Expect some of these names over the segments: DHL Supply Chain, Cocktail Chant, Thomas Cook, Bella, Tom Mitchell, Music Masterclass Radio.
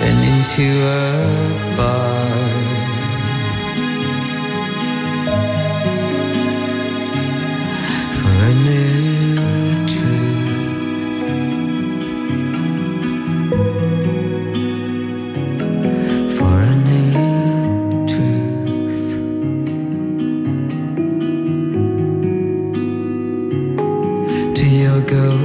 and into a bar for a new truth, for a new truth to your go.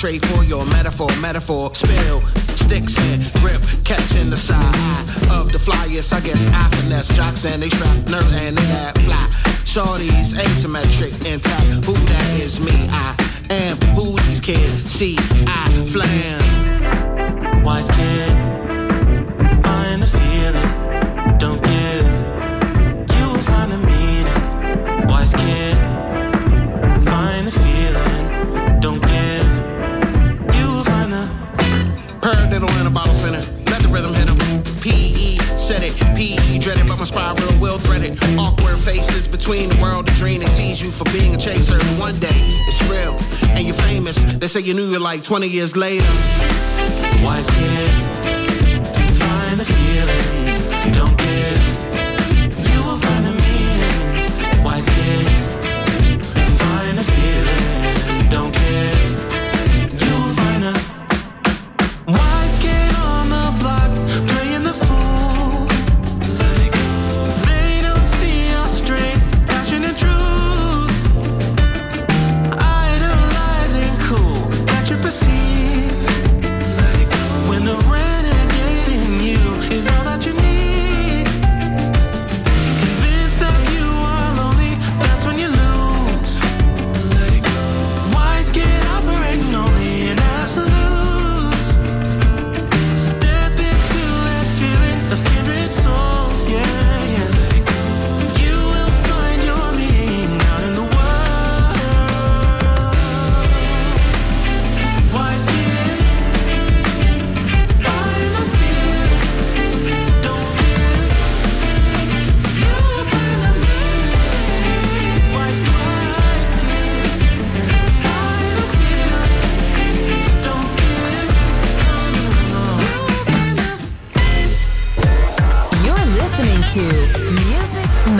tray for your metaphor. Spill, sticks and grip, catching the side of the flyers. I guess I finesse jocks and they strap nerd and they add fly. Shorties asymmetric, intact. Who that is me? I am who these kids see. I flam. Wise kid, find the feeling. Don't give. You will find the meaning. Wise kid, find the feeling. Don't give. You will find the. Paradiddle in a bottle center. Let the rhythm hit 'em. P.E. said it. P.E. dreaded, but my spiral will thread it. Awkward faces between the world and dream. They tease you for being a chaser. One day, it's real, and you're famous. They say you knew you like 20 years later. Wise kid, find the feeling. Don't give. You will find the meaning. Wise kid, find the feeling. Don't give. You will find the. Wise kid on the block.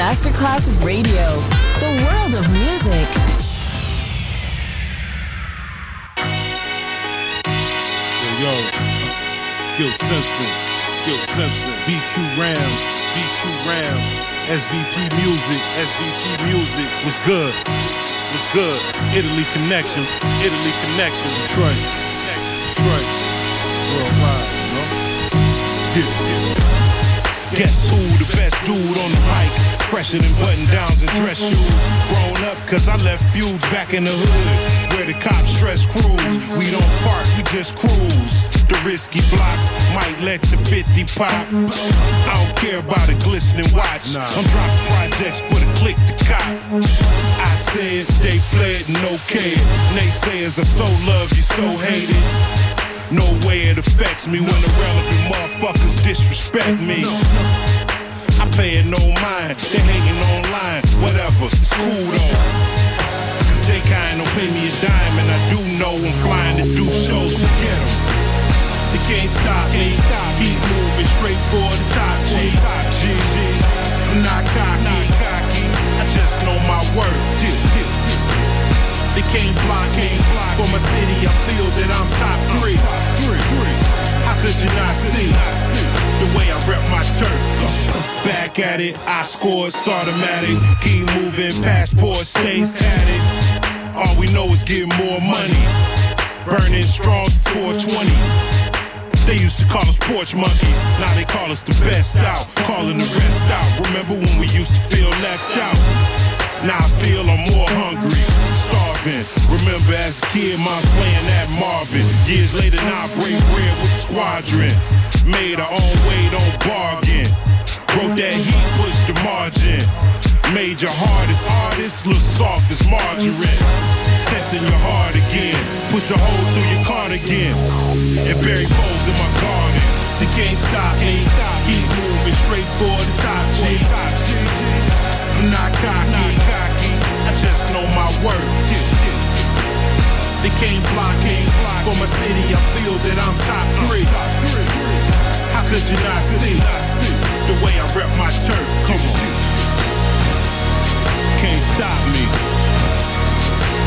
Masterclass Radio, the world of music. Yo, Gil Simpson, BQ Ram, SVP Music, was good. Italy Connection, Detroit, worldwide, you know? Yeah. Guess who the best dude on the mic? Fresher than button-downs and dress shoes. Grown up, cause I left feuds back in the hood, where the cops stress crews. We don't park, we just cruise. The risky blocks might let the 50 pop. I don't care about a glistening watch. I'm dropping projects for the click to cop. I said, they fled and okay. Naysayers, I so love you, so hate it. No way it affects me when irrelevant motherfuckers disrespect me. I pay it no mind, they hating online, whatever, it's cool though. Cause they kinda pay me a dime and I do know I'm flying to do shows to get them. They can't stop, keep moving straight for the top G. I'm not cocky, I just know my worth. They can't block, for my city I feel that I'm top three. How could you not see? The way I rep my turf. Back at it, I score, it's automatic. Keep moving, passport stays tatted. All we know is getting more money. Burning strong 420. They used to call us porch monkeys. Now they call us the best out. Calling the rest out. Remember when we used to feel left out? Now I feel I'm more hungry. Starving. Remember as a kid, mom playing at Marvin. Years later, now I break bread with the squadron. Made our own way, don't bargain. Broke that heat, pushed the margin. Made your hardest artist look soft as margarine. Testing your heart again. Push a hole through your cardigan. And bury foes in my garden. The game stop. Keep moving straight for the top G. I'm not cocky. I just know my worth. They can't block. For my city, I feel that I'm top three. How could you not see the way I rep my turf? Come on. Can't stop me.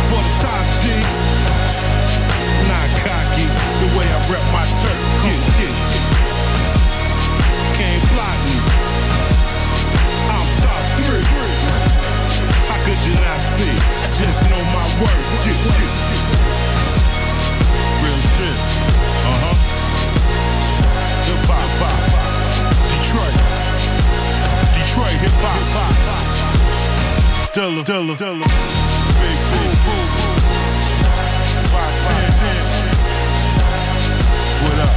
For the top G. Not cocky, the way I rep my turf. Can't block me. I'm top three. How could you not see? I just know my worth. Dilla. Big boom, boom, boom. 510. What up?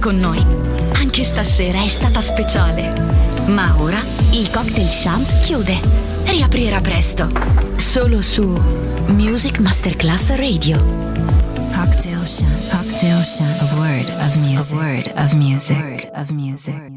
Con noi. Anche stasera è stata speciale. Ma ora il Cocktail Chant chiude. Riaprirà presto. Solo su Music Masterclass Radio. Cocktail Chant. Cocktail Chant. A word of music. A word of music.